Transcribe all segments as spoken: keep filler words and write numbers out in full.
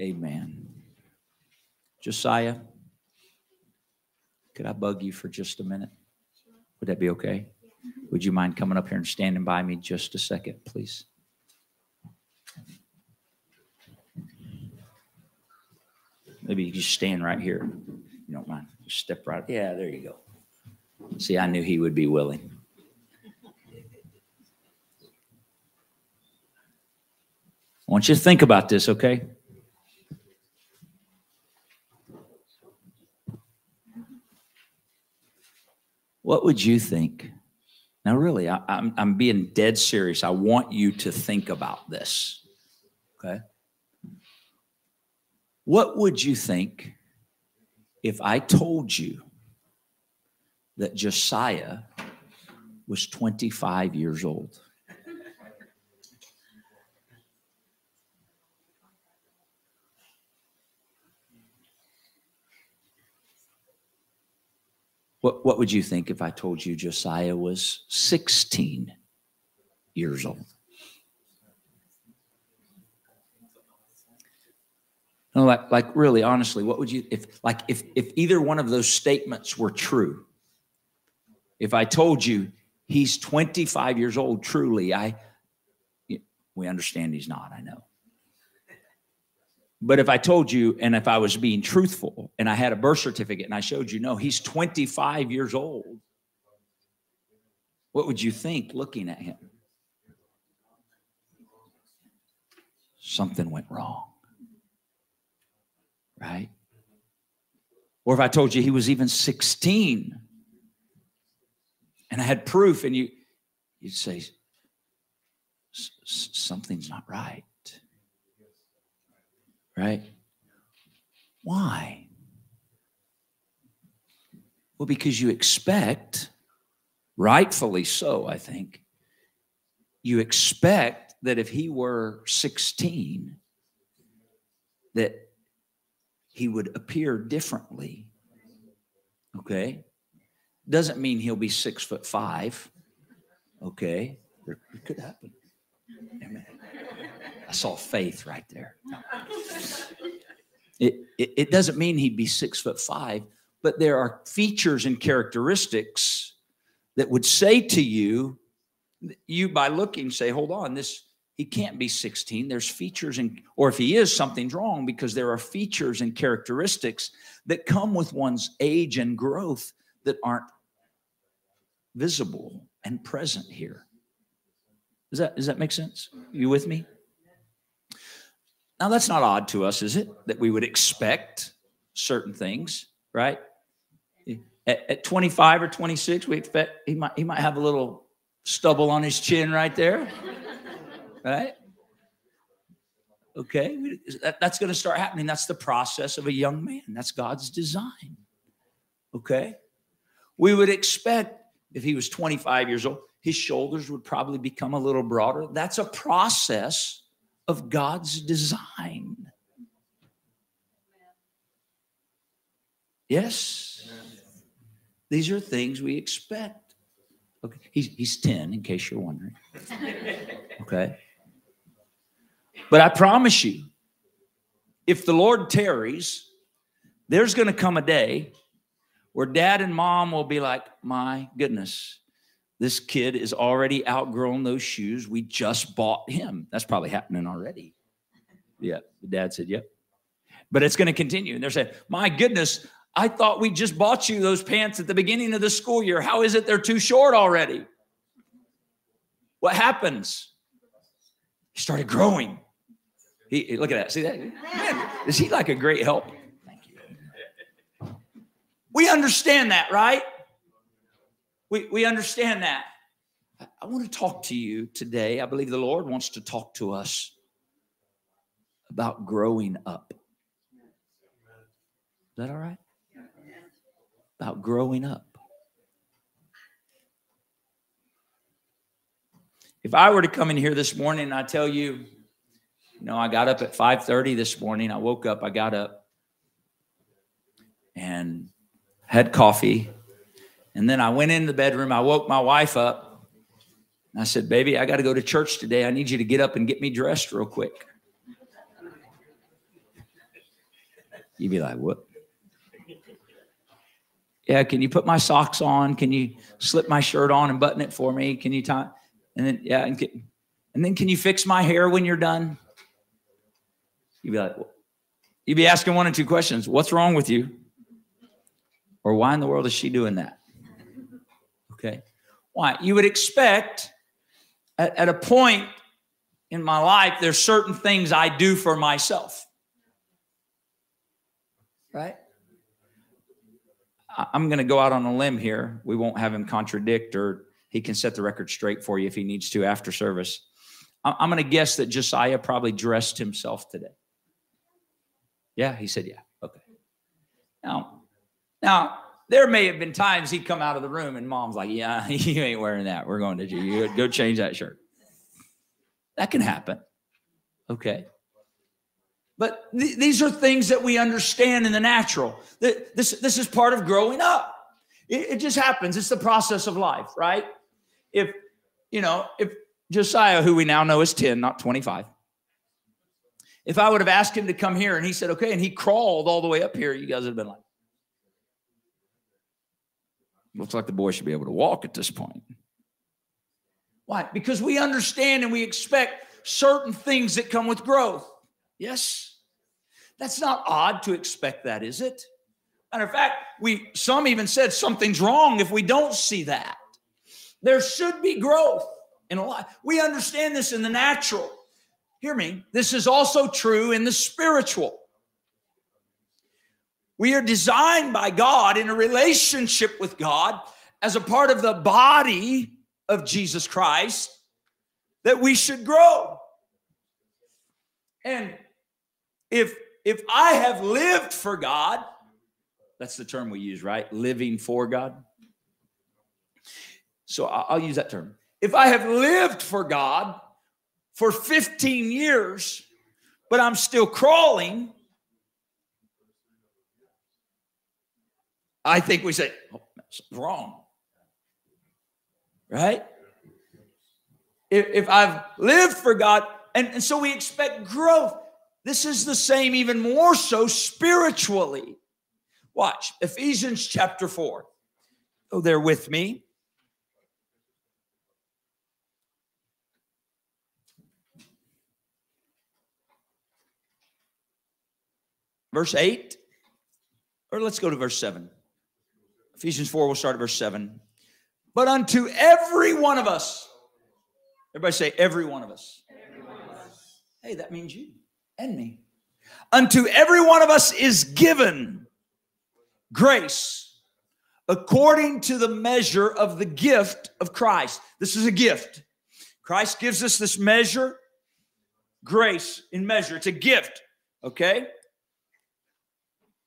Amen. Josiah, could I bug you for just a minute? Would that be okay? Would you mind coming up here and standing by me just a second, please? Maybe you just stand right here. You don't mind. Just step right. Yeah, there you go. See, I knew he would be willing. I want you to think about this, okay? What would you think? Now, really, I, I'm, I'm being dead serious. I want you to think about this, okay? What would you think if I told you that Josiah was twenty-five years old? What, what would you think if I told you Josiah was sixteen years old? No, like, like really, honestly, what would you, if like if if either one of those statements were true, if I told you he's twenty-five years old, truly, I, we understand he's not, I know. But if I told you, and if I was being truthful, and I had a birth certificate, and I showed you, no, he's twenty-five years old, what would you think looking at him? Something went wrong, right? Or if I told you he was even sixteen, and I had proof, and you, you'd say, something's not right. Right? Why? Well, because you expect, rightfully so, I think, you expect that if he were sixteen, that he would appear differently. Okay? Doesn't mean he'll be six foot five. Okay? It could happen. Amen. I saw faith right there. No. It, it, it doesn't mean he'd be six foot five, but there are features and characteristics that would say to you, you by looking say, hold on, this, he can't be sixteen. There's features and, or if he is, something's wrong, because there are features and characteristics that come with one's age and growth that aren't visible and present here. Does that, does that make sense? You with me? Now, that's not odd to us, is it? That we would expect certain things, right? At, at twenty-five or twenty-six, we expect he might, he might have a little stubble on his chin right there, right? Okay, we, that, that's going to start happening. That's the process of a young man. That's God's design, okay? We would expect if he was twenty-five years old, his shoulders would probably become a little broader. That's a process of God's design. Yes. These are things we expect. Okay. He's, he's ten, in case you're wondering. Okay. But I promise you, if the Lord tarries, there's going to come a day where dad and mom will be like, my goodness, this kid is already outgrown those shoes. We just bought him. That's probably happening already. Yeah, the dad said, yep. But it's going to continue. And they're saying, my goodness, I thought we just bought you those pants at the beginning of the school year. How is it they're too short already? What happens? He started growing. He, look at that. See that? Man, is he like a great help? Thank you. We understand that, right? We, we understand that. I want to talk to you today. I believe the Lord wants to talk to us about growing up. Is that all right? About growing up. If I were to come in here this morning and I tell you, you know, I got up at five thirty this morning. I woke up, I got up and had coffee. And then I went into the bedroom. I woke my wife up. And I said, baby, I got to go to church today. I need you to get up and get me dressed real quick. You'd be like, what? Yeah, can you put my socks on? Can you slip my shirt on and button it for me? Can you tie? And then, yeah, and, can, and then can you fix my hair when you're done? You'd be like, what? You'd be asking one or two questions. What's wrong with you? Or why in the world is she doing that? Okay. Why? You would expect at, at a point in my life, there's certain things I do for myself. Right? I'm going to go out on a limb here. We won't have him contradict, or he can set the record straight for you if he needs to after service. I'm going to guess that Josiah probably dressed himself today. Yeah, he said, yeah, okay. Now, now there may have been times he'd come out of the room and mom's like, yeah, you ain't wearing that. We're going to you. You go change that shirt. That can happen. Okay. But th- these are things that we understand in the natural. Th- this, this is part of growing up. It, it just happens. It's the process of life, right? If, you know, if Josiah, who we now know is ten, not twenty-five, if I would have asked him to come here and he said, okay, and he crawled all the way up here, you guys would have been like, looks like the boy should be able to walk at this point. Why? Because we understand and we expect certain things that come with growth. Yes? That's not odd to expect that, is it? Matter of fact, we some even said something's wrong if we don't see that. There should be growth in a life. We understand this in the natural. Hear me. This is also true in the spiritual. We are designed by God in a relationship with God as a part of the body of Jesus Christ that we should grow. And if if I have lived for God, that's the term we use, right? Living for God. So I'll use that term. If I have lived for God for fifteen years, but I'm still crawling, I think we say, oh, that's wrong. Right? If, if I've lived for God, and, and so we expect growth. This is the same, even more so spiritually. Watch, Ephesians chapter four. Go there with me. Verse eight, or let's go to verse seven. Ephesians four, we'll start at verse seven. But unto every one of us, everybody say every one of us. Hey, that means you and me. Unto every one of us is given grace according to the measure of the gift of Christ. This is a gift. Christ gives us this measure, grace in measure. It's a gift, okay?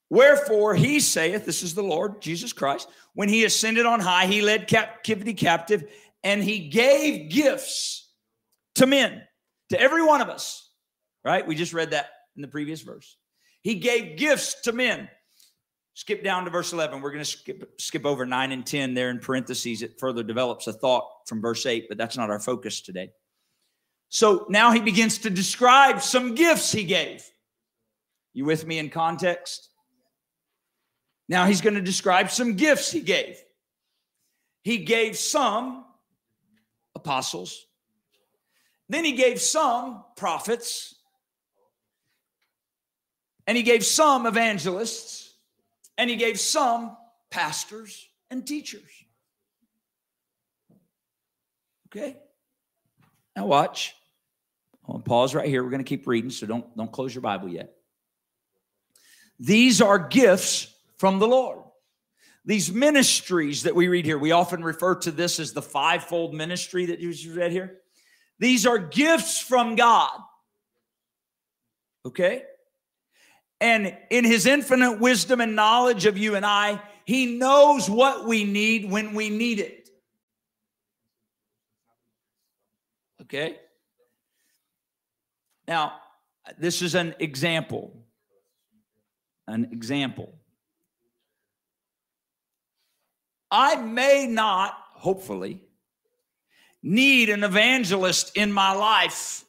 Wherefore he saith, this is the Lord Jesus Christ, when he ascended on high, he led captivity captive, and he gave gifts to men, to every one of us. Right? We just read that in the previous verse. He gave gifts to men. Skip down to verse eleven. We're going to skip, skip over nine and ten there in parentheses. It further develops a thought from verse eight, but that's not our focus today. So now he begins to describe some gifts he gave. You with me in context? Now he's going to describe some gifts he gave. He gave some apostles. Then he gave some prophets. And he gave some evangelists, and he gave some pastors and teachers. Okay? Now watch. I'm gonna pause right here. We're going to keep reading, so don't, don't close your Bible yet. These are gifts from the Lord. These ministries that we read here, we often refer to this as the fivefold ministry that you read here. These are gifts from God. Okay? And in his infinite wisdom and knowledge of you and I, he knows what we need when we need it. Okay? Now, this is an example. An example. I may not, hopefully, need an evangelist in my life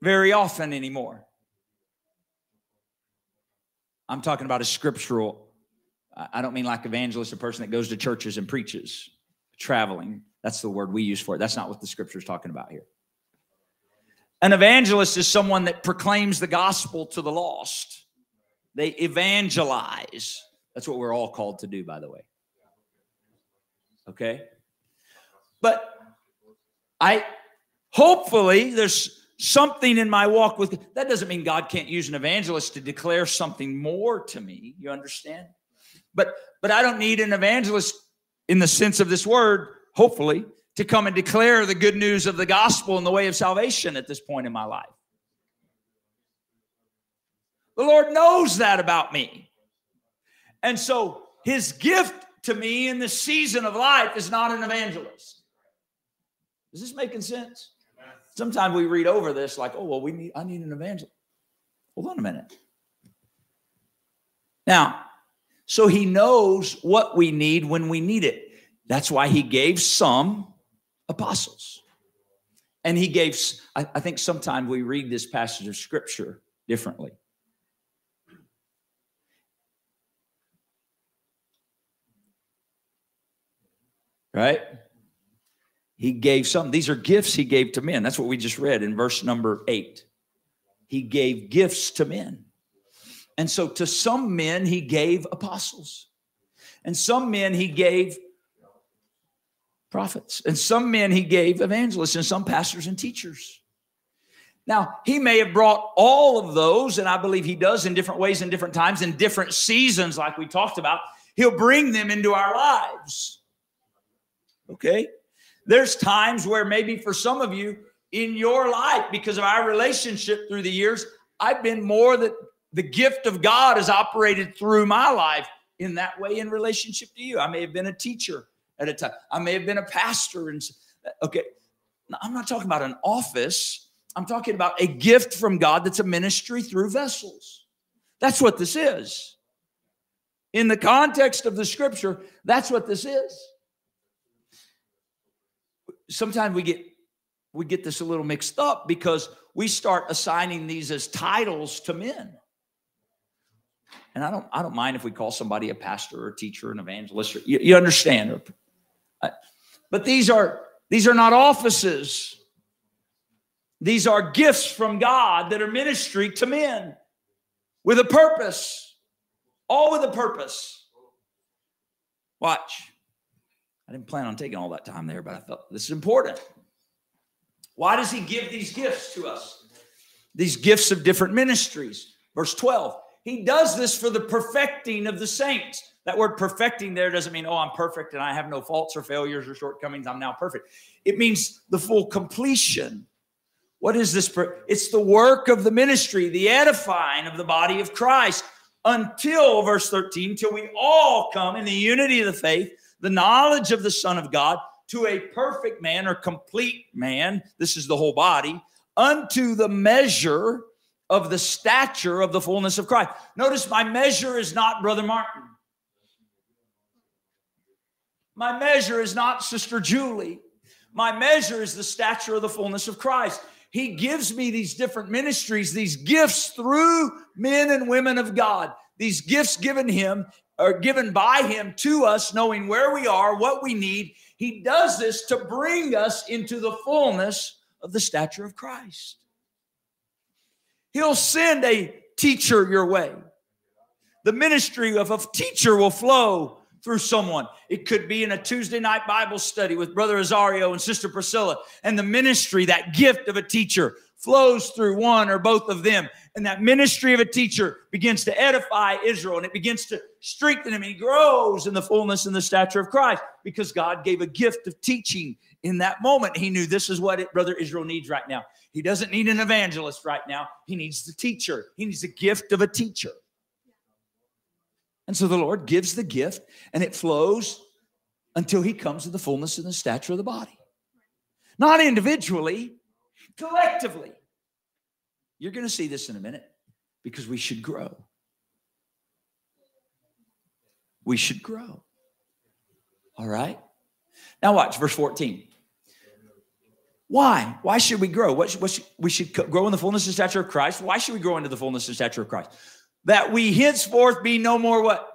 very often anymore. I'm talking about a scriptural. I don't mean like evangelist, a person that goes to churches and preaches, traveling. That's the word we use for it. That's not what the scripture is talking about here. An evangelist is someone that proclaims the gospel to the lost. They evangelize. That's what we're all called to do, by the way. Okay? But I, hopefully, there's something in my walk with God. That doesn't mean God can't use an evangelist to declare something more to me. You understand? But, but I don't need an evangelist in the sense of this word, hopefully, to come and declare the good news of the gospel and the way of salvation at this point in my life. The Lord knows that about me. And so his gift to me in this season of life is not an evangelist. Is this making sense? Sometimes we read over this like, oh, well, we need, I need an evangelist. Hold on a minute. Now, so he knows what we need when we need it. That's why he gave some apostles. And he gave, I, I think sometimes we read this passage of scripture differently. Right? He gave some. These are gifts he gave to men. That's what we just read in verse number eight. He gave gifts to men. And so to some men, he gave apostles. And some men, he gave prophets. And some men, he gave evangelists and some pastors and teachers. Now, he may have brought all of those, and I believe he does in different ways, in different times, in different seasons, like we talked about. He'll bring them into our lives. Okay, there's times where maybe for some of you in your life, because of our relationship through the years, I've been more that the gift of God has operated through my life in that way in relationship to you. I may have been a teacher at a time. I may have been a pastor. And okay, now, I'm not talking about an office. I'm talking about a gift from God that's a ministry through vessels. That's what this is. In the context of the scripture, that's what this is. Sometimes we get we get this a little mixed up because we start assigning these as titles to men. And I don't I don't mind if we call somebody a pastor or a teacher, an evangelist. Or, you, you understand? But these are these are not offices. These are gifts from God that are ministry to men with a purpose, all with a purpose. Watch. I didn't plan on taking all that time there, but I felt this is important. Why does he give these gifts to us? These gifts of different ministries. Verse twelve, he does this for the perfecting of the saints. That word perfecting there doesn't mean, oh, I'm perfect and I have no faults or failures or shortcomings. I'm now perfect. It means the full completion. What is this? It's the work of the ministry, the edifying of the body of Christ until, verse thirteen, till we all come in the unity of the faith, the knowledge of the Son of God to a perfect man or complete man, this is the whole body, unto the measure of the stature of the fullness of Christ. Notice my measure is not Brother Martin. My measure is not Sister Julie. My measure is the stature of the fullness of Christ. He gives me these different ministries, these gifts through men and women of God. These gifts given him are given by him to us, knowing where we are, what we need. He does this to bring us into the fullness of the stature of Christ. He'll send a teacher your way. The ministry of a teacher will flow through someone. It could be in a Tuesday night Bible study with Brother Azario and Sister Priscilla, and the ministry, that gift of a teacher, flows through one or both of them. And that ministry of a teacher begins to edify Israel, and it begins to strengthen him. He grows in the fullness and the stature of Christ because God gave a gift of teaching in that moment. He knew this is what it, Brother Israel needs right now. He doesn't need an evangelist right now. He needs the teacher. He needs the gift of a teacher. And so the Lord gives the gift, and it flows until he comes to the fullness and the stature of the body. Not individually, collectively. You're going to see this in a minute because we should grow. We should grow. All right. Now watch verse fourteen. Why? Why should we grow? What, what should, we should grow in the fullness and stature of Christ. Why should we grow into the fullness and stature of Christ? that we henceforth be no more what?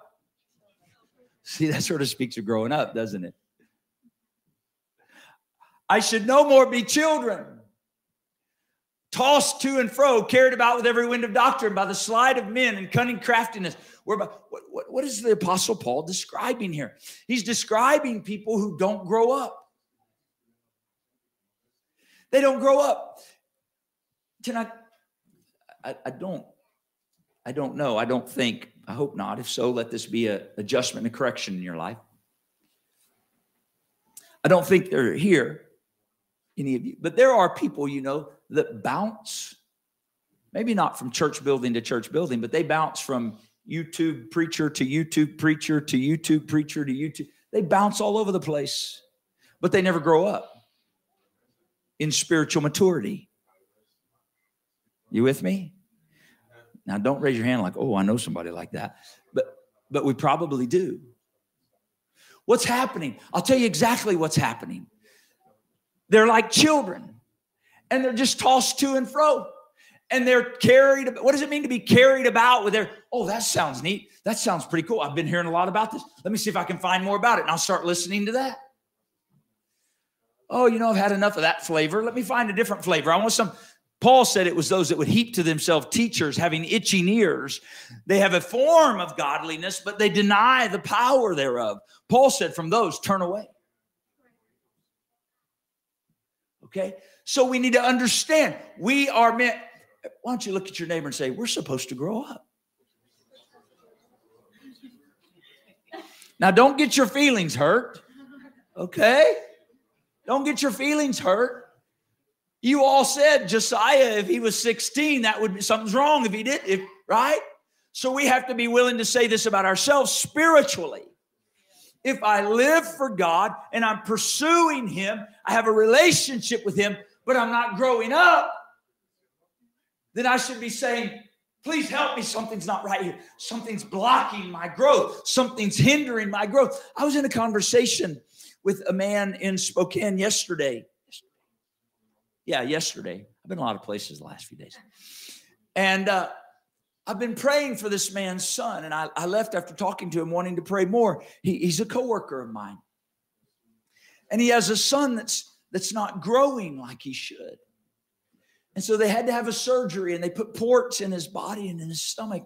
See, that sort of speaks of growing up, doesn't it? I should no more be children, tossed to and fro, carried about with every wind of doctrine by the slide of men and cunning craftiness. Whereby, what, what, what is the Apostle Paul describing here? He's describing people who don't grow up. They don't grow up. Can I, I, I don't, I don't know. I don't think, I hope not. If so, let this be an adjustment and correction in your life. I don't think they're here, any of you, but there are people, you know, that bounce, maybe not from church building to church building, but they bounce from YouTube preacher to YouTube preacher to YouTube preacher to YouTube. They bounce all over the place, but they never grow up in spiritual maturity. You with me? Now, don't raise your hand like, oh, I know somebody like that, but, but we probably do. What's happening? I'll tell you exactly what's happening. They're like children, and they're just tossed to and fro, and they're carried. What does it mean to be carried about with their, oh, that sounds neat. That sounds pretty cool. I've been hearing a lot about this. Let me see if I can find more about it, and I'll start listening to that. Oh, you know, I've had enough of that flavor. Let me find a different flavor. I want some. Paul said it was those that would heap to themselves teachers having itching ears. They have a form of godliness, but they deny the power thereof. Paul said from those, turn away. Okay, so we need to understand we are meant. Why don't you look at your neighbor and say, we're supposed to grow up. Now, don't get your feelings hurt. Okay, don't get your feelings hurt. You all said Josiah, if he was sixteen, that would be something's wrong if he did, if, right? So we have to be willing to say this about ourselves spiritually. If I live for God and I'm pursuing him, I have a relationship with him, but I'm not growing up, then I should be saying, please help me. Something's not right here. Something's blocking my growth. Something's hindering my growth. I was in a conversation with a man in Spokane yesterday. Yeah, yesterday. I've been a lot of places the last few days. And uh, I've been praying for this man's son. And I, I left after talking to him, wanting to pray more. He, he's a coworker of mine. And he has a son that's that's not growing like he should. And so they had to have a surgery. And they put ports in his body and in his stomach.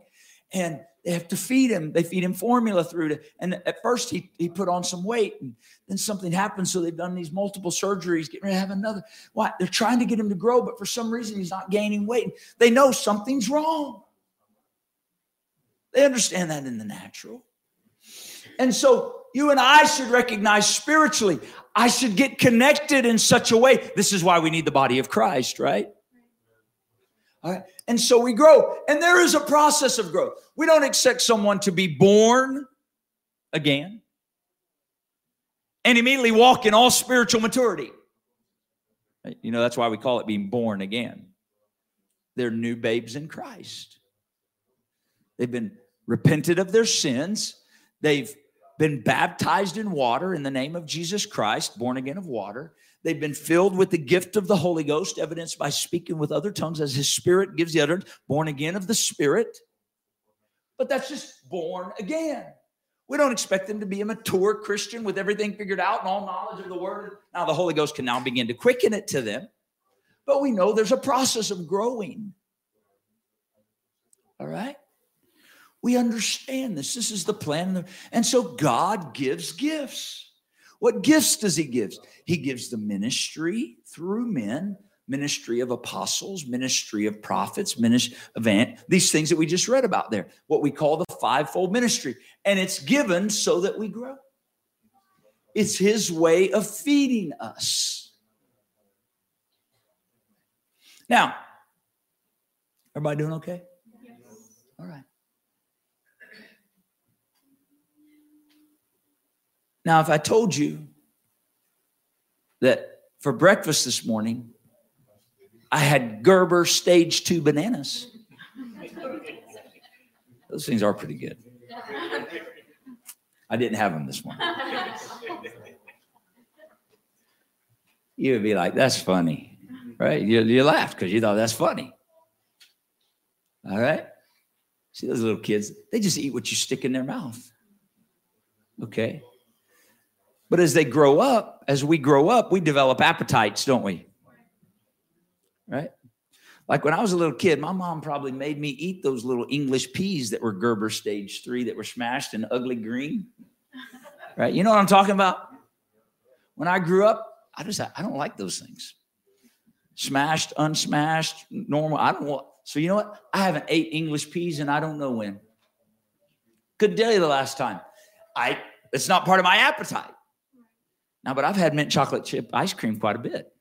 And they have to feed him. They feed him formula through to, and at first he, he put on some weight, and then something happened. So they've done these multiple surgeries, getting ready to have another. Why? They're trying to get him to grow, but for some reason he's not gaining weight. They know something's wrong. They understand that in the natural. And so you and I should recognize spiritually, I should get connected in such a way. This is why we need the body of Christ, right? All right. And so we grow. And there is a process of growth. We don't expect someone to be born again and immediately walk in all spiritual maturity. You know, that's why we call it being born again. They're new babes in Christ. They've been repented of their sins. They've been baptized in water in the name of Jesus Christ, born again of water. They've been filled with the gift of the Holy Ghost, evidenced by speaking with other tongues as his spirit gives the utterance, born again of the spirit. But that's just born again. We don't expect them to be a mature Christian with everything figured out and all knowledge of the word. Now the Holy Ghost can now begin to quicken it to them. But we know there's a process of growing. All right? We understand this. This is the plan. And so God gives gifts. What gifts does he give? He gives the ministry through men, ministry of apostles, ministry of prophets, ministry of evangelists, these things that we just read about there, what we call the fivefold ministry. And it's given so that we grow. It's his way of feeding us. Now, everybody doing okay? Yes. All right. Now, if I told you that for breakfast this morning, I had Gerber stage two bananas. Those things are pretty good. I didn't have them this morning. You would be like, that's funny, right? You, you laughed because you thought that's funny. All right. See those little kids, they just eat what you stick in their mouth. Okay. But as they grow up, as we grow up, we develop appetites, don't we? Right? Like when I was a little kid, my mom probably made me eat those little English peas that were Gerber stage three that were smashed and ugly green. Right? You know what I'm talking about? When I grew up, I just, I don't like those things. Smashed, unsmashed, normal. I don't want. So you know what? I haven't ate English peas and I don't know when. Couldn't tell you the last time. I, it's not part of my appetite. Now, but I've had mint chocolate chip ice cream quite a bit.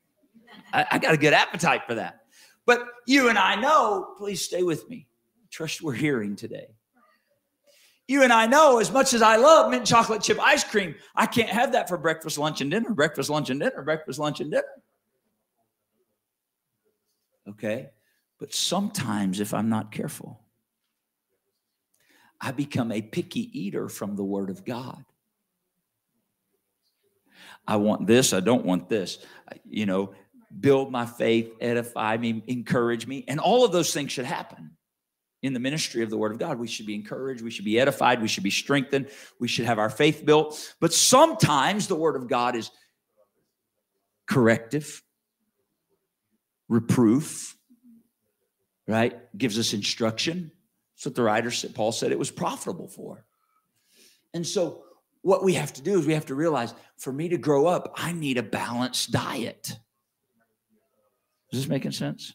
I, I got a good appetite for that. But you and I know, please stay with me. Trust we're hearing today. You and I know, as much as I love mint chocolate chip ice cream, I can't have that for breakfast, lunch, and dinner, breakfast, lunch, and dinner, breakfast, lunch, and dinner. Okay. But sometimes if I'm not careful, I become a picky eater from the Word of God. I want this. I don't want this. You know, build my faith, edify me, encourage me. And all of those things should happen in the ministry of the Word of God. We should be encouraged. We should be edified. We should be strengthened. We should have our faith built. But sometimes the Word of God is corrective, reproof, right? Gives us instruction. That's what the writer said. Paul said it was profitable for. And so what we have to do is we have to realize, for me to grow up, I need a balanced diet. Is this making sense?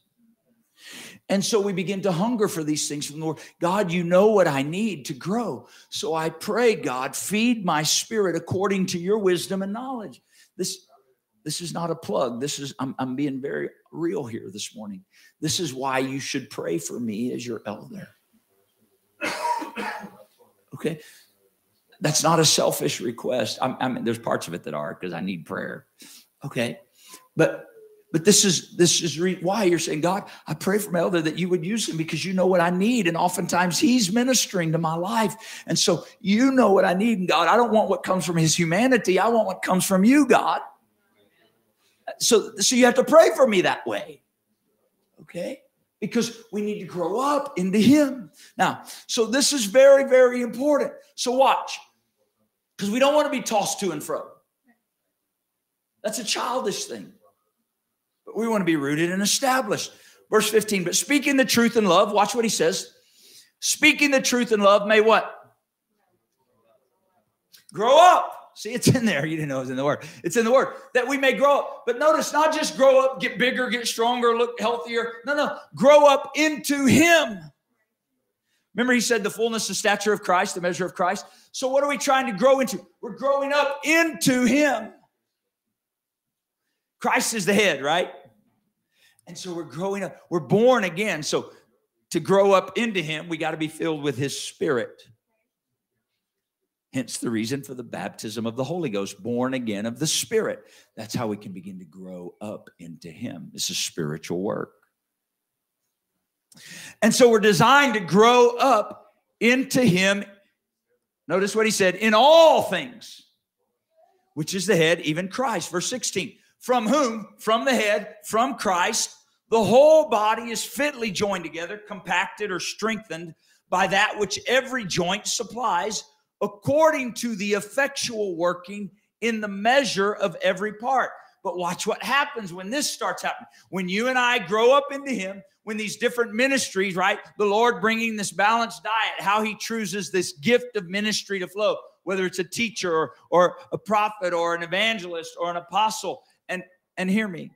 And so we begin to hunger for these things from the Lord. God, you know what I need to grow. So I pray, God, feed my spirit according to your wisdom and knowledge. This This is not a plug. This is, I'm, I'm being very real here this morning. This is why you should pray for me as your elder. Okay. That's not a selfish request. I'm, I mean, there's parts of it that are, because I need prayer. Okay. But, but this is, this is re- why you're saying, God, I pray for my elder that you would use him, because you know what I need. And oftentimes he's ministering to my life. And so you know what I need. And God, I don't want what comes from his humanity. I want what comes from you, God. So, so you have to pray for me that way, okay? Because we need to grow up into him. Now, so this is very, very important. So watch, because we don't want to be tossed to and fro. That's a childish thing. But we want to be rooted and established. Verse fifteen, but speaking the truth in love, watch what he says. Speaking the truth in love may what? Grow up. See, it's in there. You didn't know it was in the Word. It's in the Word that we may grow up. But notice, not just grow up, get bigger, get stronger, look healthier. No, no. Grow up into him. Remember, he said the fullness, the stature of Christ, the measure of Christ. So what are we trying to grow into? We're growing up into him. Christ is the head, right? And so we're growing up. We're born again. So to grow up into him, we got to be filled with his spirit. Hence the reason for the baptism of the Holy Ghost, born again of the Spirit. That's how we can begin to grow up into him. This is spiritual work. And so we're designed to grow up into him. Notice what he said, in all things, which is the head, even Christ. Verse sixteen, from whom, from the head, from Christ, the whole body is fitly joined together, compacted or strengthened by that which every joint supplies, according to the effectual working in the measure of every part. But watch what happens when this starts happening. When you and I grow up into him, when these different ministries, right? The Lord bringing this balanced diet, how he chooses this gift of ministry to flow, whether it's a teacher or, or a prophet or an evangelist or an apostle. And, and hear me.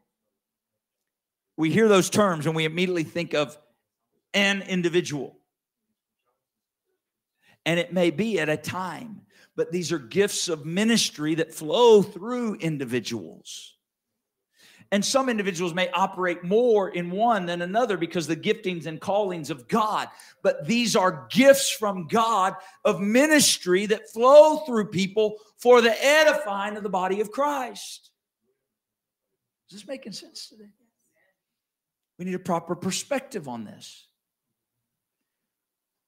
We hear those terms and we immediately think of an individual. And it may be at a time, but these are gifts of ministry that flow through individuals. And some individuals may operate more in one than another because the giftings and callings of God. But these are gifts from God of ministry that flow through people for the edifying of the body of Christ. Is this making sense today? We need a proper perspective on this.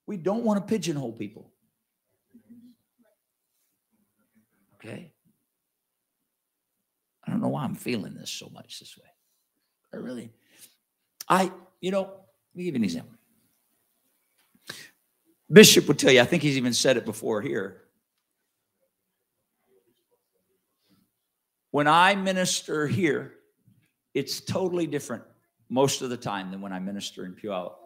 We don't want to pigeonhole people. Okay? I don't know why I'm feeling this so much this way. I really, I, you know, let me give you an example. Bishop would tell you, I think he's even said it before here. When I minister here, it's totally different most of the time than when I minister in Puyallup.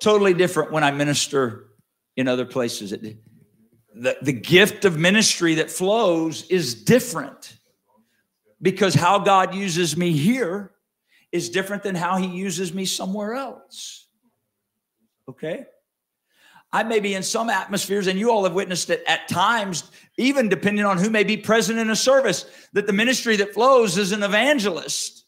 Totally different when I minister in other places. It, the, the gift of ministry that flows is different because how God uses me here is different than how he uses me somewhere else. Okay? I may be in some atmospheres, and you all have witnessed it at times, even depending on who may be present in a service, that the ministry that flows is an evangelist.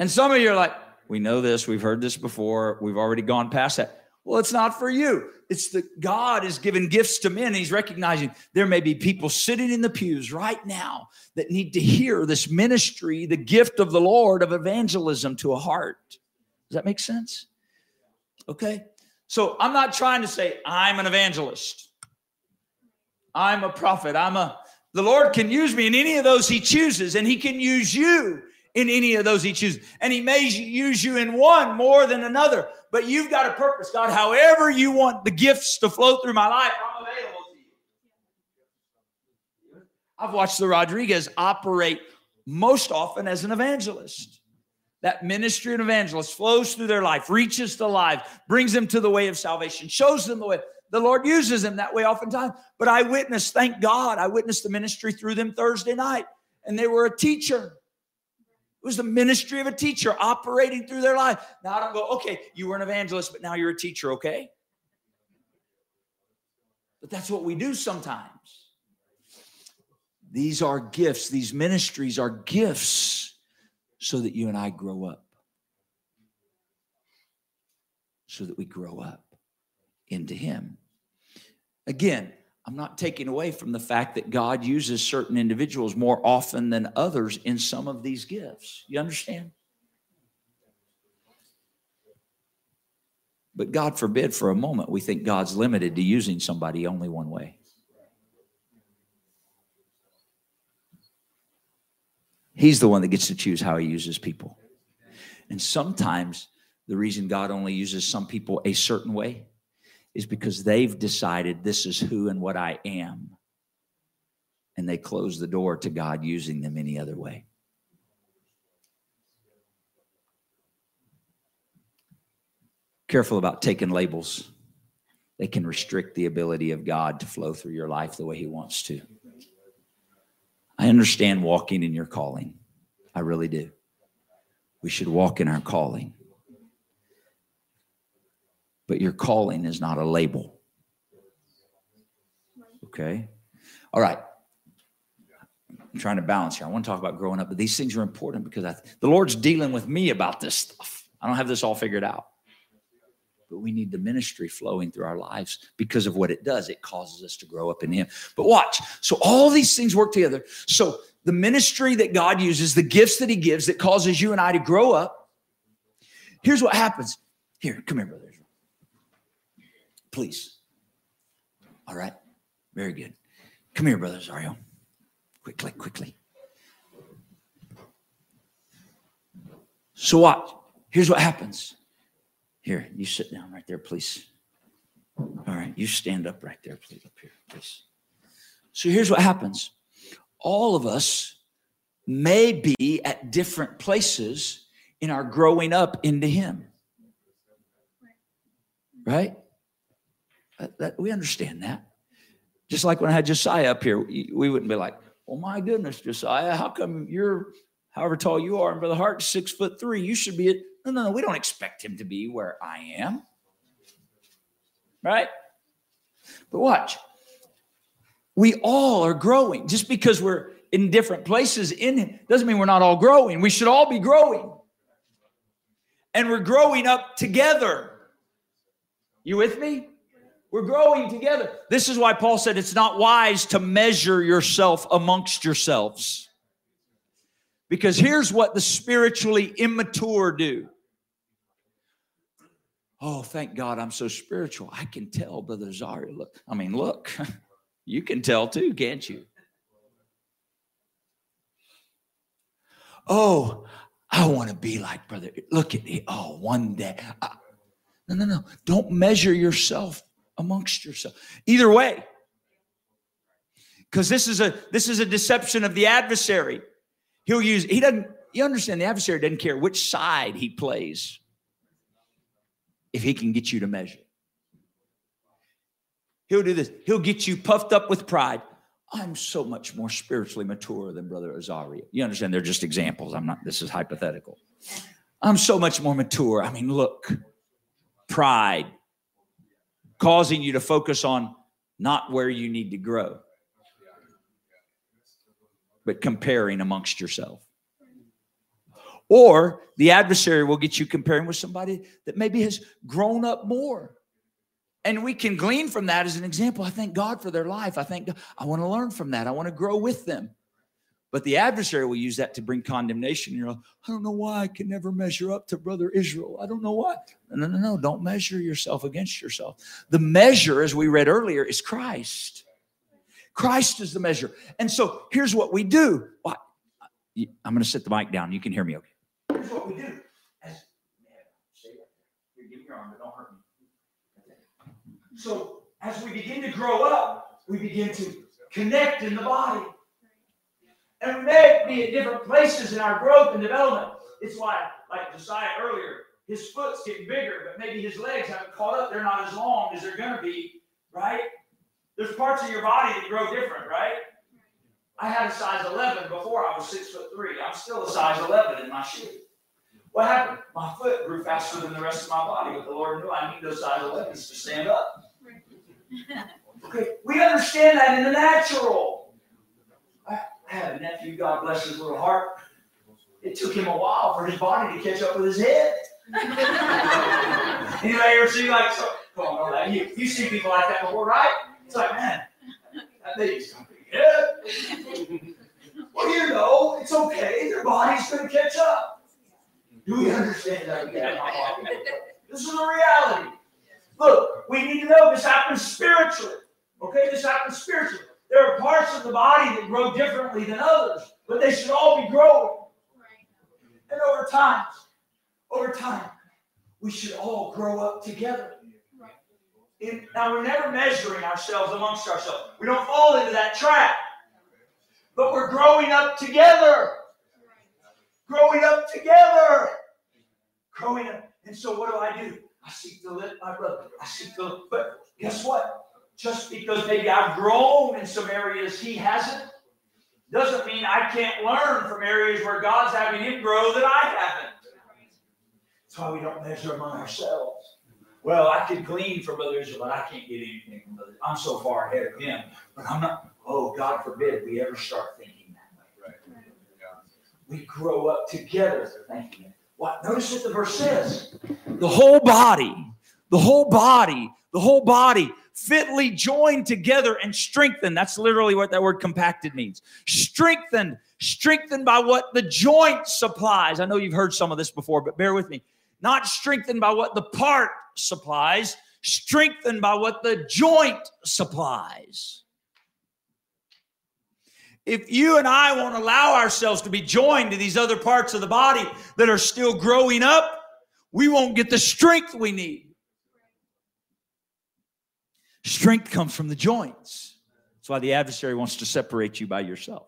And some of you are like, we know this, we've heard this before, we've already gone past that. Well, it's not for you. It's that God has given gifts to men. He's recognizing there may be people sitting in the pews right now that need to hear this ministry, the gift of the Lord of evangelism to a heart. Does that make sense? Okay. So I'm not trying to say I'm an evangelist. I'm a prophet. I'm a, the Lord can use me in any of those he chooses, and he can use you in any of those he chooses. And he may use you in one more than another, but you've got a purpose. God, however you want the gifts to flow through my life, I'm available to you. I've watched the Rodriguez operate most often as an evangelist. That ministry and evangelist flows through their life, reaches the lives, brings them to the way of salvation, shows them the way. The Lord uses them that way oftentimes. But I witnessed, thank God, I witnessed the ministry through them Thursday night. And they were a teacher. It was the ministry of a teacher operating through their life. Now I don't go, okay, you were an evangelist, but now you're a teacher, okay? But that's what we do sometimes. These are gifts. These ministries are gifts, so that you and I grow up. So that we grow up into him. Again, I'm not taking away from the fact that God uses certain individuals more often than others in some of these gifts. You understand? But God forbid for a moment we think God's limited to using somebody only one way. He's the one that gets to choose how he uses people. And sometimes the reason God only uses some people a certain way is because they've decided this is who and what I am. And they close the door to God using them any other way. Careful about taking labels. They can restrict the ability of God to flow through your life the way he wants to. I understand walking in your calling. I really do. We should walk in our calling. But your calling is not a label. Okay? All right. I'm trying to balance here. I want to talk about growing up, but these things are important because I, the Lord's dealing with me about this stuff. I don't have this all figured out. But we need the ministry flowing through our lives because of what it does. It causes us to grow up in him. But watch. So all these things work together. So the ministry that God uses, the gifts that he gives that causes you and I to grow up. Here's what happens. Here, come here, brother Israel. Please. All right. Very good. Come here, brother Azario. Quickly, quickly. So watch. Here's what happens. Here, you sit down right there, please. All right, you stand up right there, please, up here, please. So here's what happens. All of us may be at different places in our growing up into him. Right? That, that, we understand that. Just like when I had Josiah up here, we, we wouldn't be like, oh, my goodness, Josiah, how come you're however tall you are, and Brother Hart's six foot three, you should be at... No, no, no, we don't expect him to be where I am, right? But watch, we all are growing. Just because we're in different places in him doesn't mean we're not all growing. We should all be growing. And we're growing up together. You with me? We're growing together. This is why Paul said it's not wise to measure yourself amongst yourselves. Because here's what the spiritually immature do. Oh, thank God I'm so spiritual. I can tell, Brother Azario. Look, I mean, look, you can tell too, can't you? Oh, I want to be like Brother. Look at me. Oh, one day. I, No, no, no. Don't measure yourself amongst yourself. Either way. Because this is a this is a deception of the adversary. He'll use, he doesn't, you understand, the adversary doesn't care which side he plays if he can get you to measure. He'll do this. He'll get you puffed up with pride. I'm so much more spiritually mature than Brother Azario. You understand, they're just examples. I'm not, this is hypothetical. I'm so much more mature. I mean, look, pride causing you to focus on not where you need to grow, but comparing amongst yourself. Or the adversary will get you comparing with somebody that maybe has grown up more. And we can glean from that as an example. I thank God for their life. I thank God. I want to learn from that. I want to grow with them. But the adversary will use that to bring condemnation. You're like, I don't know why I can never measure up to Brother Israel. I don't know why. No, no, no. Don't measure yourself against yourself. The measure, as we read earlier, is Christ. Christ is the measure. And so here's what we do. Well, I'm going to sit the mic down. You can hear me okay. Here's what we do. As, stay up there. Here, give me your arm, but don't hurt me. So as we begin to grow up, we begin to connect in the body. And we may be at different places in our growth and development. It's why, like Josiah earlier, his foot's getting bigger, but maybe his legs haven't caught up. They're not as long as they're going to be, right? There's parts of your body that grow different, right? I had a size eleven before I was six foot three. I'm still a size eleven in my shoe. What happened? My foot grew faster than the rest of my body, but the Lord knew I need those size elevens to stand up. Okay, we understand that in the natural. I had a nephew, God bless his little heart. It took him a while for his body to catch up with his head. Anybody ever see like, so, come on, like you, you see people like that before, right? It's like, man, that baby's gonna be good. Well, you know, it's okay. Their body's gonna catch up. Do we understand that? This is a reality. Look, we need to know this happens spiritually. Okay, this happens spiritually. There are parts of the body that grow differently than others, but they should all be growing. And over time, over time, we should all grow up together. In, now, we're never measuring ourselves amongst ourselves. We don't fall into that trap. But we're growing up together. Growing up together. Growing up. And so what do I do? I seek to lift my brother. I seek to lift. But guess what? Just because maybe I've grown in some areas he hasn't, doesn't mean I can't learn from areas where God's having him grow that I haven't. That's why we don't measure among ourselves. Well, I could glean from others, but I can't get anything from others. I'm so far ahead of him. But I'm not, oh, God forbid we ever start thinking that way. Right. We grow up together. Thank you. What? Notice what the verse says. The whole body, the whole body, the whole body fitly joined together and strengthened. That's literally what that word compacted means. Strengthened, strengthened by what the joint supplies. I know you've heard some of this before, but bear with me. Not strengthened by what the part supplies, strengthened by what the joint supplies. If you and I won't allow ourselves to be joined to these other parts of the body that are still growing up, we won't get the strength we need. Strength comes from the joints. That's why the adversary wants to separate you by yourself.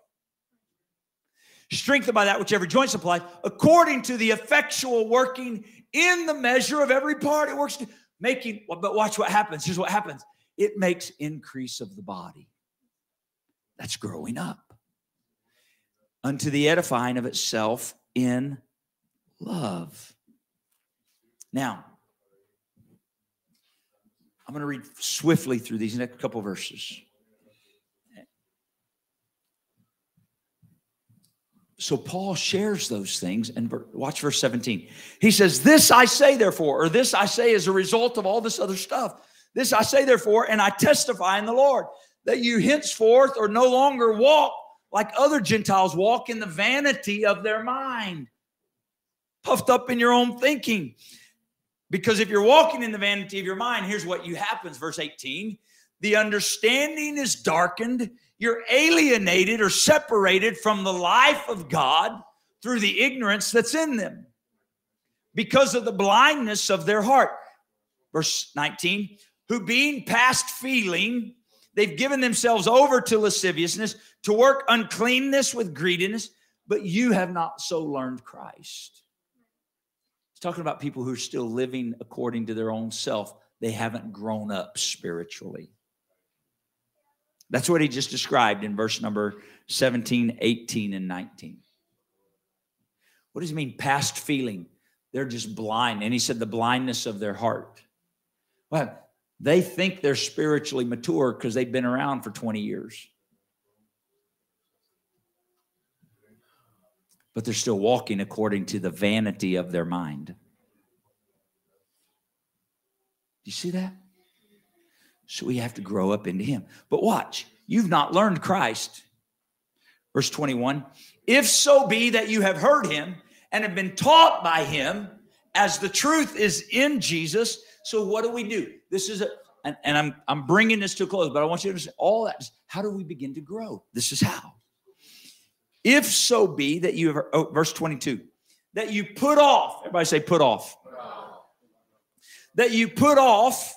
Strengthened by that which every joint supplies, according to the effectual working in the measure of every part. It works, making, but watch what happens. Here's what happens. It makes increase of the body. That's growing up. Unto the edifying of itself in love. Now, I'm going to read swiftly through these next couple verses. So Paul shares those things, and watch verse seventeen. He says, this I say, therefore, or this I say as a result of all this other stuff. This I say, therefore, and I testify in the Lord, that you henceforth or no longer walk like other Gentiles walk in the vanity of their mind, puffed up in your own thinking. Because if you're walking in the vanity of your mind, here's what you happens, verse eighteen. The understanding is darkened. You're alienated or separated from the life of God through the ignorance that's in them because of the blindness of their heart. verse nineteen, who being past feeling, they've given themselves over to lasciviousness, to work uncleanness with greediness, but you have not so learned Christ. He's talking about people who are still living according to their own self. They haven't grown up spiritually. That's what he just described in verse number seventeen, eighteen, and nineteen. What does he mean, past feeling? They're just blind. And he said the blindness of their heart. Well, they think they're spiritually mature because they've been around for twenty years. But they're still walking according to the vanity of their mind. Do you see that? So we have to grow up into him. But watch, you've not learned Christ. Verse twenty-one, if so be that you have heard him and have been taught by him, as the truth is in Jesus. So what do we do? This is, a, and, and I'm, I'm bringing this to a close, but I want you to understand all that. Is, how do we begin to grow? This is how. If so be that you have, oh, verse twenty-two, that you put off, everybody say put off. Put off. That you put off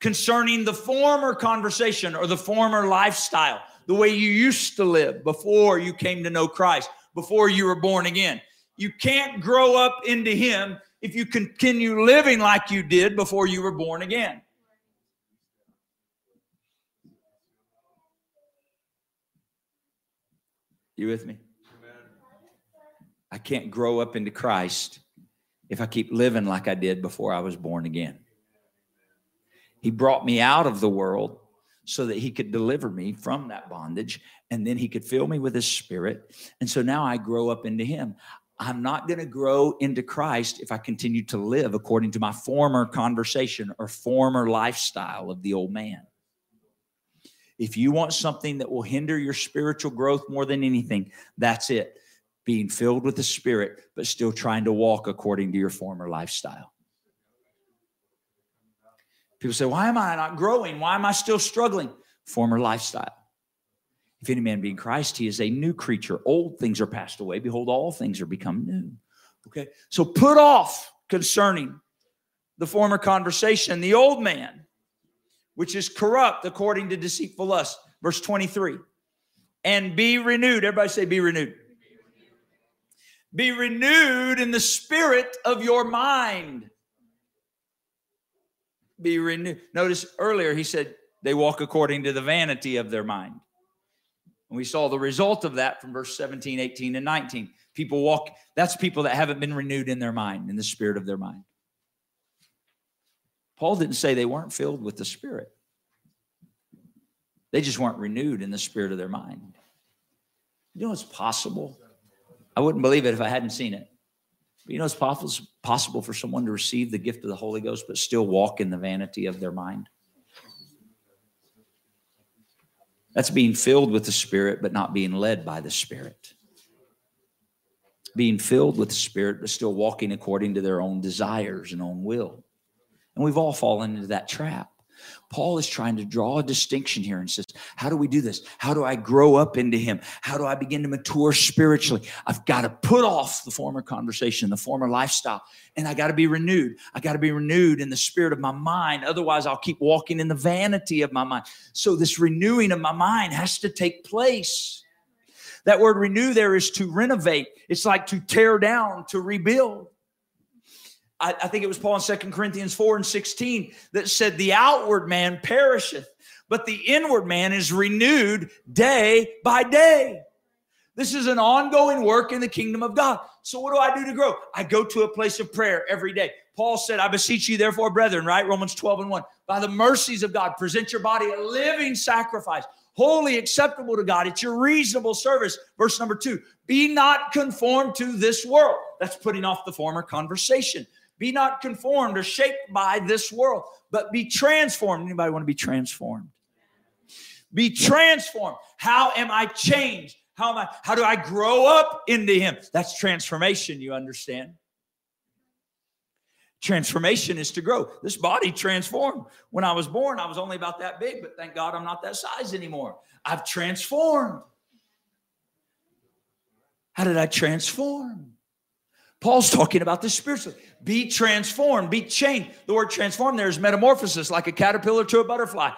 concerning the former conversation or the former lifestyle, the way you used to live before you came to know Christ, before you were born again. You can't grow up into him if you continue living like you did before you were born again. You with me? Amen. I can't grow up into Christ if I keep living like I did before I was born again. He brought me out of the world so that he could deliver me from that bondage, and then he could fill me with his spirit. And so now I grow up into him. I'm not going to grow into Christ if I continue to live according to my former conversation or former lifestyle of the old man. If you want something that will hinder your spiritual growth more than anything, that's it. Being filled with the Spirit, but still trying to walk according to your former lifestyle. People say, why am I not growing? Why am I still struggling? Former lifestyle. If any man be in Christ, he is a new creature. Old things are passed away. Behold, all things are become new. Okay, so put off concerning the former conversation, the old man, which is corrupt according to deceitful lust. Verse twenty-three, and be renewed. Everybody say be renewed. Be renewed in the spirit of your mind. Be renewed. Notice earlier he said they walk according to the vanity of their mind. And we saw the result of that from verse seventeen, eighteen, and nineteen. People walk, that's people that haven't been renewed in their mind, in the spirit of their mind. Paul didn't say they weren't filled with the Spirit. They just weren't renewed in the spirit of their mind. You know it's possible? I wouldn't believe it if I hadn't seen it. But you know it's possible for someone to receive the gift of the Holy Ghost but still walk in the vanity of their mind? That's being filled with the Spirit, but not being led by the Spirit. Being filled with the Spirit, but still walking according to their own desires and own will. And we've all fallen into that trap. Paul is trying to draw a distinction here and says, how do we do this? How do I grow up into him? How do I begin to mature spiritually? I've got to put off the former conversation, the former lifestyle, and I got to be renewed. I got to be renewed in the spirit of my mind. Otherwise, I'll keep walking in the vanity of my mind. So this renewing of my mind has to take place. That word renew there is to renovate. It's like to tear down, to rebuild. I think it was Paul in Second Corinthians four and sixteen that said the outward man perisheth, but the inward man is renewed day by day. This is an ongoing work in the kingdom of God. So what do I do to grow? I go to a place of prayer every day. Paul said, I beseech you therefore, brethren, right? Romans twelve and one, by the mercies of God, present your body a living sacrifice, holy, acceptable to God. It's your reasonable service. Verse number two, be not conformed to this world. That's putting off the former conversation. Be not conformed or shaped by this world, but be transformed. Anybody want to be transformed? Be transformed. How am I changed? How am I? How do I grow up into him? That's transformation, you understand? Transformation is to grow. This body transformed. When I was born, I was only about that big, but thank God I'm not that size anymore. I've transformed. How did I transform? Paul's talking about this spiritually. Be transformed, be changed. The word transform there is metamorphosis, like a caterpillar to a butterfly.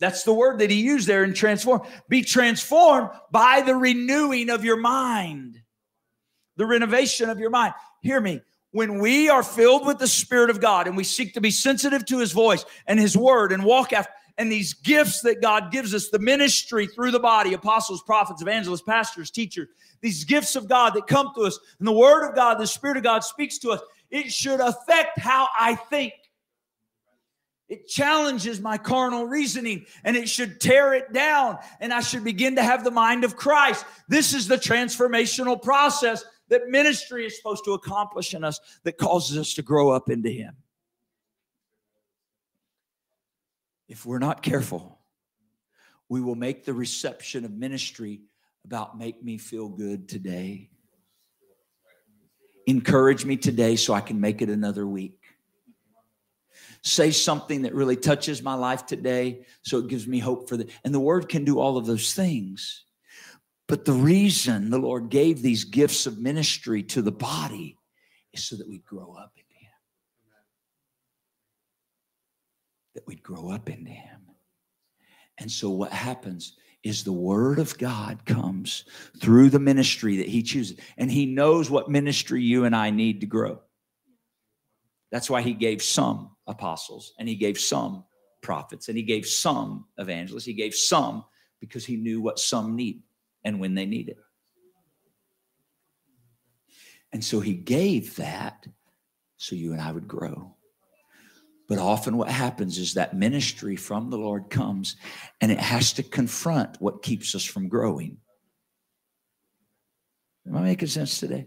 That's the word that he used there in transform. Be transformed by the renewing of your mind, the renovation of your mind. Hear me. When we are filled with the Spirit of God and we seek to be sensitive to his voice and his word and walk after, and these gifts that God gives us, the ministry through the body, apostles, prophets, evangelists, pastors, teachers, these gifts of God that come to us, and the word of God, the Spirit of God speaks to us, it should affect how I think. It challenges my carnal reasoning, and it should tear it down, and I should begin to have the mind of Christ. This is the transformational process that ministry is supposed to accomplish in us that causes us to grow up into him. If we're not careful, we will make the reception of ministry about make me feel good today. Encourage me today so I can make it another week. Say something that really touches my life today so it gives me hope for the. And the word can do all of those things. But the reason the Lord gave these gifts of ministry to the body is so that we grow up. That we'd grow up into him. And so what happens is the word of God comes through the ministry that he chooses. And he knows what ministry you and I need to grow. That's why he gave some apostles, and he gave some prophets, and he gave some evangelists. He gave some because he knew what some need and when they need it. And so he gave that so you and I would grow. But often what happens is that ministry from the Lord comes, and it has to confront what keeps us from growing. Am I making sense today?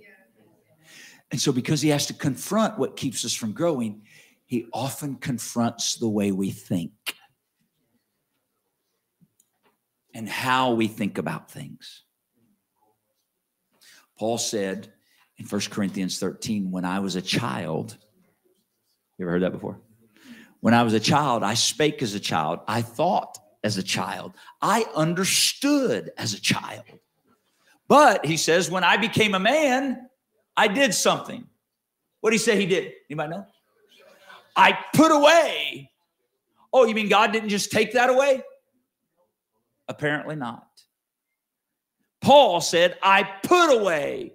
And so because he has to confront what keeps us from growing, he often confronts the way we think and how we think about things. Paul said in First Corinthians thirteen, when I was a child, you ever heard that before? When I was a child, I spake as a child. I thought as a child. I understood as a child. But, he says, when I became a man, I did something. What did he say he did? Anybody know? I put away. Oh, you mean God didn't just take that away? Apparently not. Paul said, I put away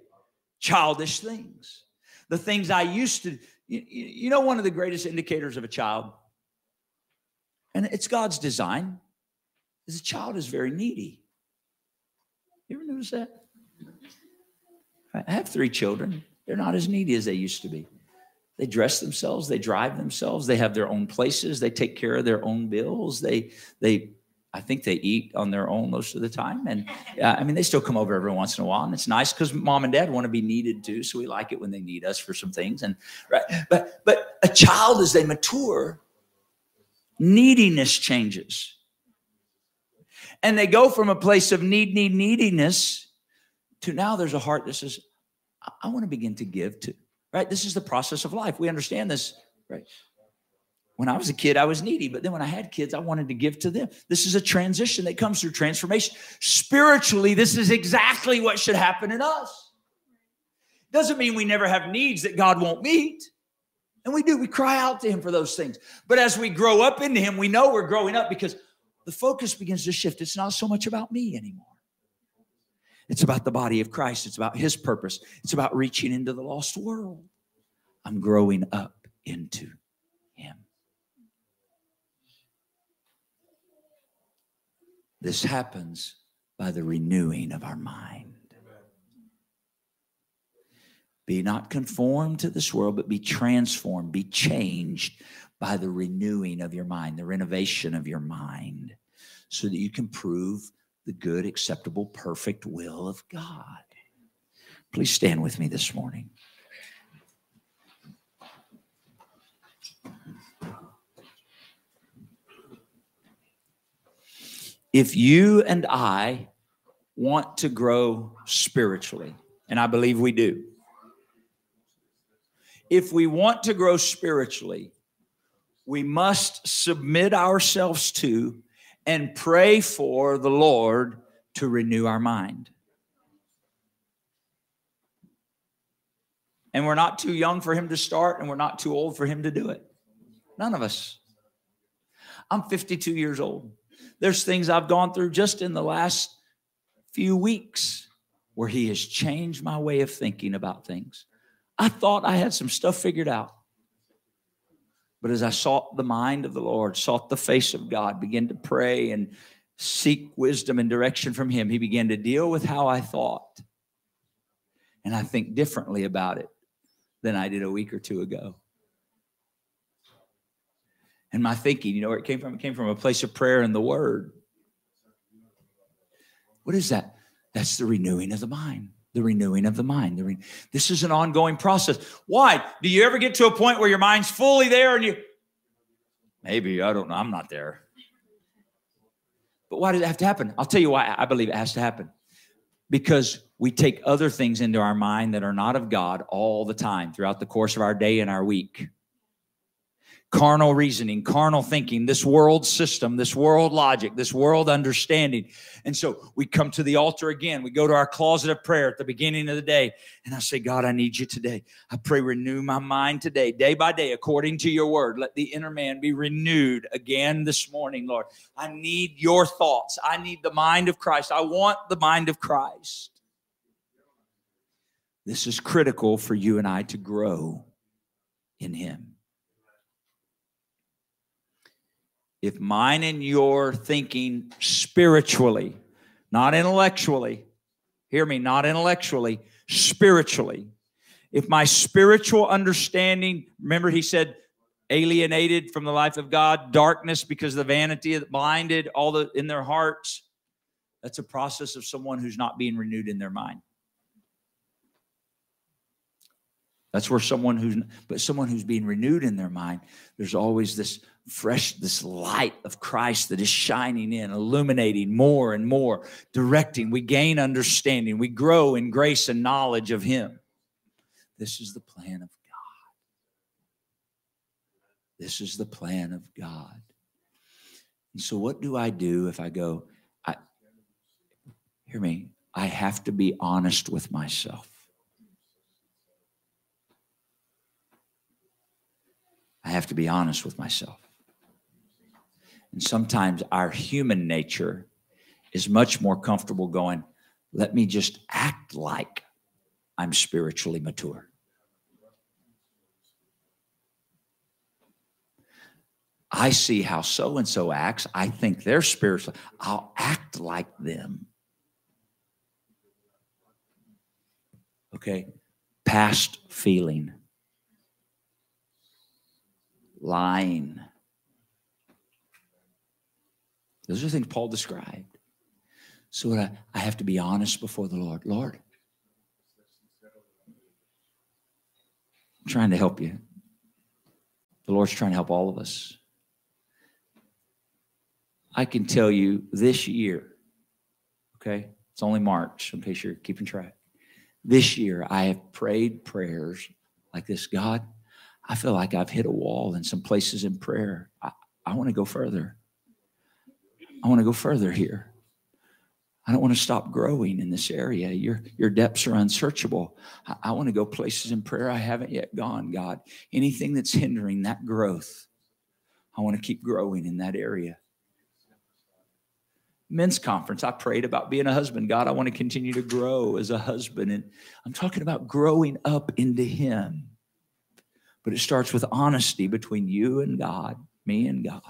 childish things. The things I used to do. You know, one of the greatest indicators of a child, and it's God's design, is a child is very needy. You ever notice that? I have three children. They're not as needy as they used to be. They dress themselves. They drive themselves. They have their own places. They take care of their own bills. They, they, I think they eat on their own most of the time. And uh, I mean, they still come over every once in a while, and it's nice because mom and dad want to be needed too. So we like it when they need us for some things. And right, but, but a child, as they mature, neediness changes. And they go from a place of need, need, neediness to now there's a heart that says, I, I want to begin to give to, right? This is the process of life. We understand this, right? When I was a kid, I was needy. But then when I had kids, I wanted to give to them. This is a transition that comes through transformation. Spiritually, this is exactly what should happen in us. Doesn't mean we never have needs that God won't meet. And we do. We cry out to him for those things. But as we grow up into him, we know we're growing up because the focus begins to shift. It's not so much about me anymore. It's about the body of Christ. It's about his purpose. It's about reaching into the lost world. I'm growing up into him. This happens by the renewing of our mind. Amen. Be not conformed to this world, but be transformed, be changed by the renewing of your mind, the renovation of your mind, so that you can prove the good, acceptable, perfect will of God. Please stand with me this morning. If you and I want to grow spiritually, and I believe we do, if we want to grow spiritually, we must submit ourselves to and pray for the Lord to renew our mind. And we're not too young for him to start, and we're not too old for him to do it. None of us. I'm fifty-two years old. There's things I've gone through just in the last few weeks where he has changed my way of thinking about things. I thought I had some stuff figured out. But as I sought the mind of the Lord, sought the face of God, began to pray and seek wisdom and direction from him, he began to deal with how I thought. And I think differently about it than I did a week or two ago. And my thinking, you know where it came from? It came from a place of prayer and the word. What is that? That's the renewing of the mind. The renewing of the mind. The re- this is an ongoing process. Why? Do you ever get to a point where your mind's fully there and you, maybe, I don't know, I'm not there. But why did it have to happen? I'll tell you why I believe it has to happen. Because we take other things into our mind that are not of God all the time throughout the course of our day and our week. Carnal reasoning, carnal thinking, this world system, this world logic, this world understanding. And so we come to the altar again. We go to our closet of prayer at the beginning of the day. And I say, God, I need you today. I pray, renew my mind today, day by day, according to your word. Let the inner man be renewed again this morning, Lord. I need your thoughts. I need the mind of Christ. I want the mind of Christ. This is critical for you and I to grow in him. If mine and your thinking spiritually, not intellectually, hear me, not intellectually, spiritually. If my spiritual understanding, remember he said, alienated from the life of God, darkness because of the vanity of the blinded, all the in their hearts. That's a process of someone who's not being renewed in their mind. That's where someone who's, but someone who's being renewed in their mind, there's always this fresh, this light of Christ that is shining in, illuminating more and more, directing. We gain understanding. We grow in grace and knowledge of him. This is the plan of God. This is the plan of God. And so what do I do if I go, I, hear me, I have to be honest with myself. I have to be honest with myself. And sometimes our human nature is much more comfortable going, let me just act like I'm spiritually mature. I see how so-and-so acts. I think they're spiritual. I'll act like them. Okay, past feeling. Lying. Those are things Paul described. So I, I have to be honest before the Lord. Lord, I'm trying to help you. The Lord's trying to help all of us. I can tell you this year, okay? It's only March, in case you're keeping track. This year, I have prayed prayers like this. God, I feel like I've hit a wall in some places in prayer. I, I want to go further. I want to go further here. I don't want to stop growing in this area. Your, your depths are unsearchable. I, I want to go places in prayer I haven't yet gone, God. Anything that's hindering that growth, I want to keep growing in that area. Men's conference, I prayed about being a husband. God, I want to continue to grow as a husband. And I'm talking about growing up into him. But it starts with honesty between you and God, me and God.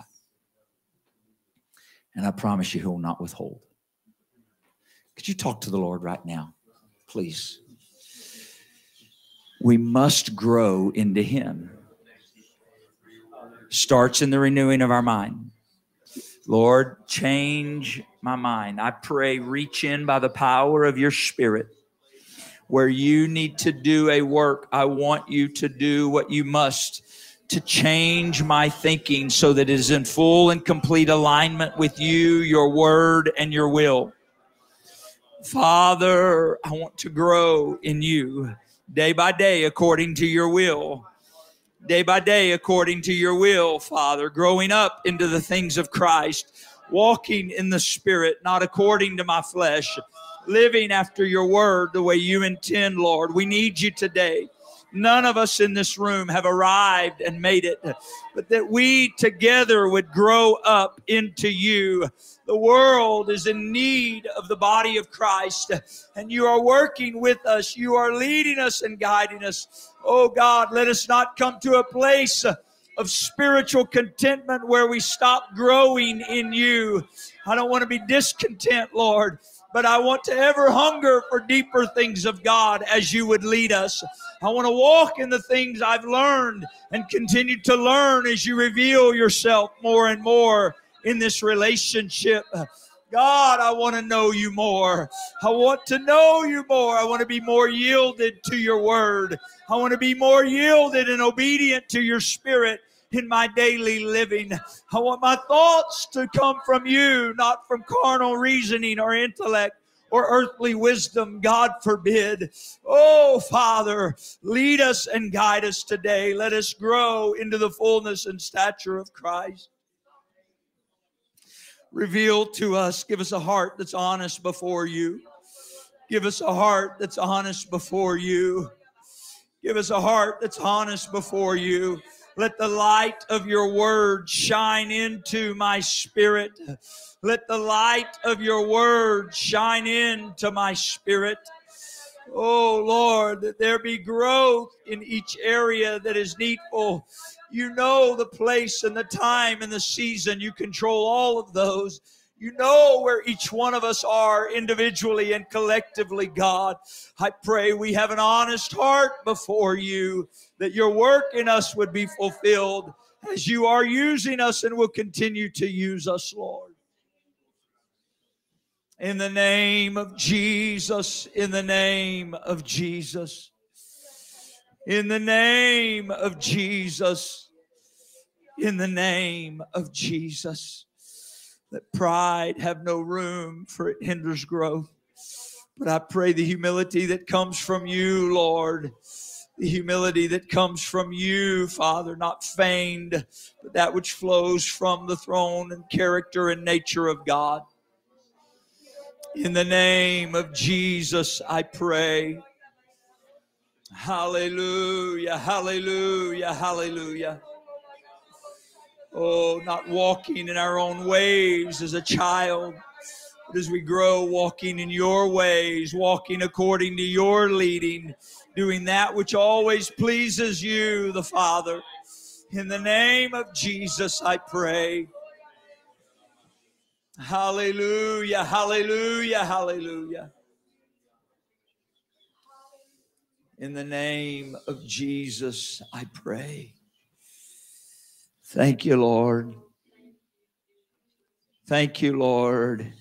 And I promise you, he'll not withhold. Could you talk to the Lord right now, please? We must grow into him. Starts in the renewing of our mind. Lord, change my mind. I pray, reach in by the power of your Spirit. Where you need to do a work, I want you to do what you must to change my thinking so that it is in full and complete alignment with you, your word, and your will. Father, I want to grow in you day by day according to your will. Day by day according to your will, Father, growing up into the things of Christ, walking in the Spirit, not according to my flesh. Living after your word the way you intend, Lord. We need you today. None of us in this room have arrived and made it, but that we together would grow up into you. The world is in need of the body of Christ, and you are working with us. You are leading us and guiding us. Oh God, let us not come to a place of spiritual contentment where we stop growing in you. I don't want to be discontent, Lord, but I want to ever hunger for deeper things of God as you would lead us. I want to walk in the things I've learned and continue to learn as you reveal yourself more and more in this relationship. God, I want to know you more. I want to know you more. I want to be more yielded to your word. I want to be more yielded and obedient to your spirit in my daily living. I want my thoughts to come from you, not from carnal reasoning or intellect or earthly wisdom, God forbid. Oh, Father, lead us and guide us today. Let us grow into the fullness and stature of Christ. Reveal to us, give us a heart that's honest before you. Give us a heart that's honest before you. Give us a heart that's honest before you. Let the light of your word shine into my spirit. Let the light of your word shine into my spirit. Oh, Lord, that there be growth in each area that is needful. You know the place and the time and the season. You control all of those. You know where each one of us are individually and collectively, God. I pray we have an honest heart before you, that your work in us would be fulfilled as you are using us and will continue to use us, Lord. In the name of Jesus, in the name of Jesus, in the name of Jesus, in the name of Jesus. Let pride have no room, for it hinders growth. But I pray the humility that comes from you, Lord, the humility that comes from you, Father, not feigned, but that which flows from the throne and character and nature of God. In the name of Jesus, I pray. Hallelujah, hallelujah, hallelujah. Oh, not walking in our own ways as a child, but as we grow, walking in your ways, walking according to your leading, doing that which always pleases you, the Father. In the name of Jesus, I pray. Hallelujah, hallelujah, hallelujah. In the name of Jesus, I pray. Thank you, Lord. Thank you, Lord.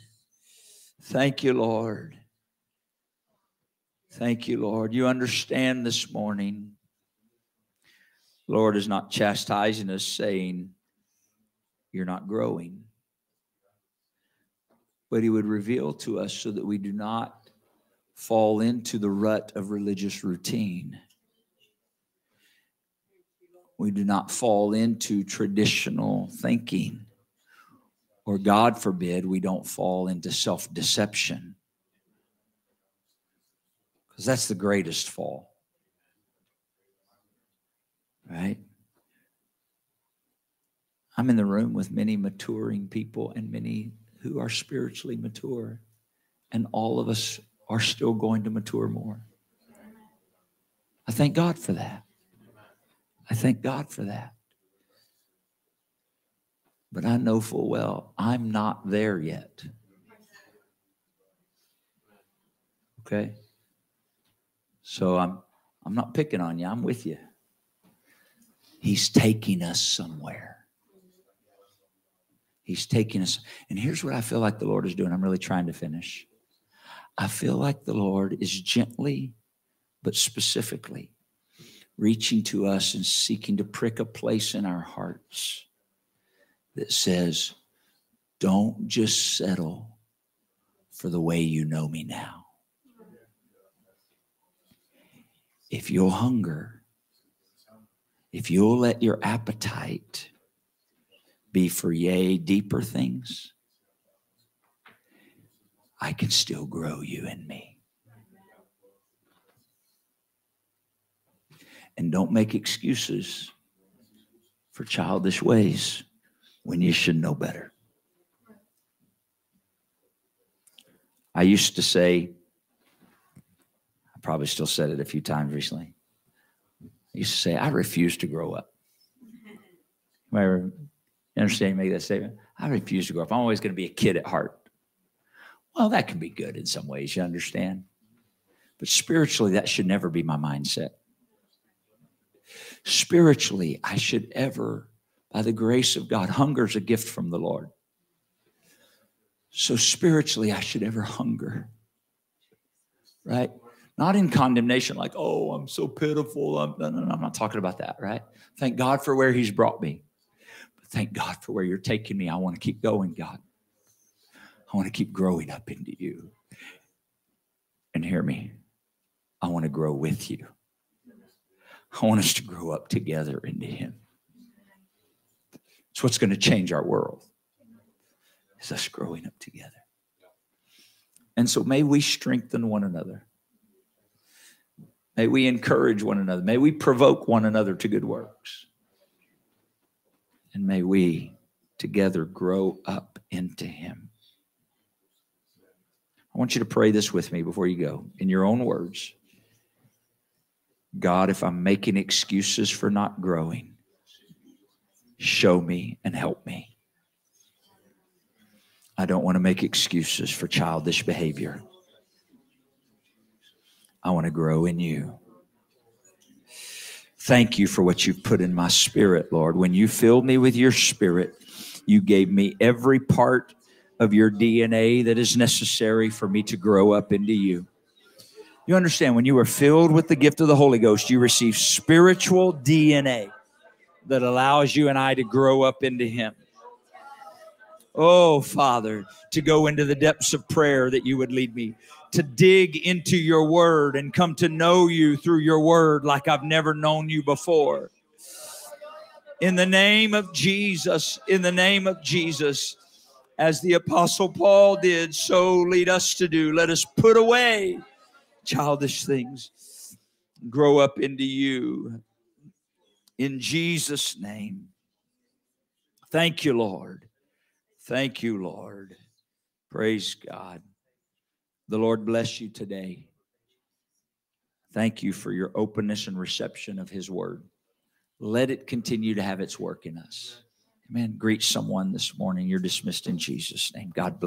Thank you, Lord. Thank you, Lord. You understand this morning, the Lord is not chastising us, saying, you're not growing. But he would reveal to us so that we do not fall into the rut of religious routine. We do not fall into traditional thinking, or God forbid, we don't fall into self-deception, because that's the greatest fall, right? I'm in the room with many maturing people and many who are spiritually mature, and all of us are still going to mature more. I thank God for that. I thank God for that. But I know full well I'm not there yet. Okay? So I'm I'm not picking on you. I'm with you. He's taking us somewhere. He's taking us. And here's what I feel like the Lord is doing. I'm really trying to finish. I feel like the Lord is gently, but specifically, reaching to us and seeking to prick a place in our hearts that says, don't just settle for the way you know me now. If you'll hunger, if you'll let your appetite be for yea, deeper things, I can still grow you and me. And don't make excuses for childish ways when you should know better. I used to say, I probably still said it a few times recently. I used to say, I refuse to grow up. You ever understand me make that statement? I refuse to grow up. I'm always going to be a kid at heart. Well, that can be good in some ways, you understand. But spiritually, that should never be my mindset. Spiritually, I should ever, by the grace of God, hunger is a gift from the Lord. So spiritually, I should ever hunger, right? Not in condemnation like, oh, I'm so pitiful. I'm, no, no, no, I'm not talking about that, right? Thank God for where he's brought me. But thank God for where you're taking me. I want to keep going, God. I want to keep growing up into you. And hear me, I want to grow with you. I want us to grow up together into him. It's what's going to change our world. Is us growing up together. And so may we strengthen one another. May we encourage one another. May we provoke one another to good works. And may we together grow up into him. I want you to pray this with me before you go. In your own words. God, if I'm making excuses for not growing, show me and help me. I don't want to make excuses for childish behavior. I want to grow in you. Thank you for what you've put in my spirit, Lord. When you filled me with your spirit, you gave me every part of your D N A that is necessary for me to grow up into you. You understand, when you were filled with the gift of the Holy Ghost, you received spiritual D N A that allows you and I to grow up into him. Oh, Father, to go into the depths of prayer that you would lead me, to dig into your word and come to know you through your word like I've never known you before. In the name of Jesus, in the name of Jesus, as the Apostle Paul did, so lead us to do. Let us put away childish things, grow up into you. In Jesus' name, thank you, Lord. Thank you, Lord. Praise God. The Lord bless you today. Thank you for your openness and reception of his word. Let it continue to have its work in us. Amen. Greet someone this morning. You're dismissed in Jesus' name. God bless.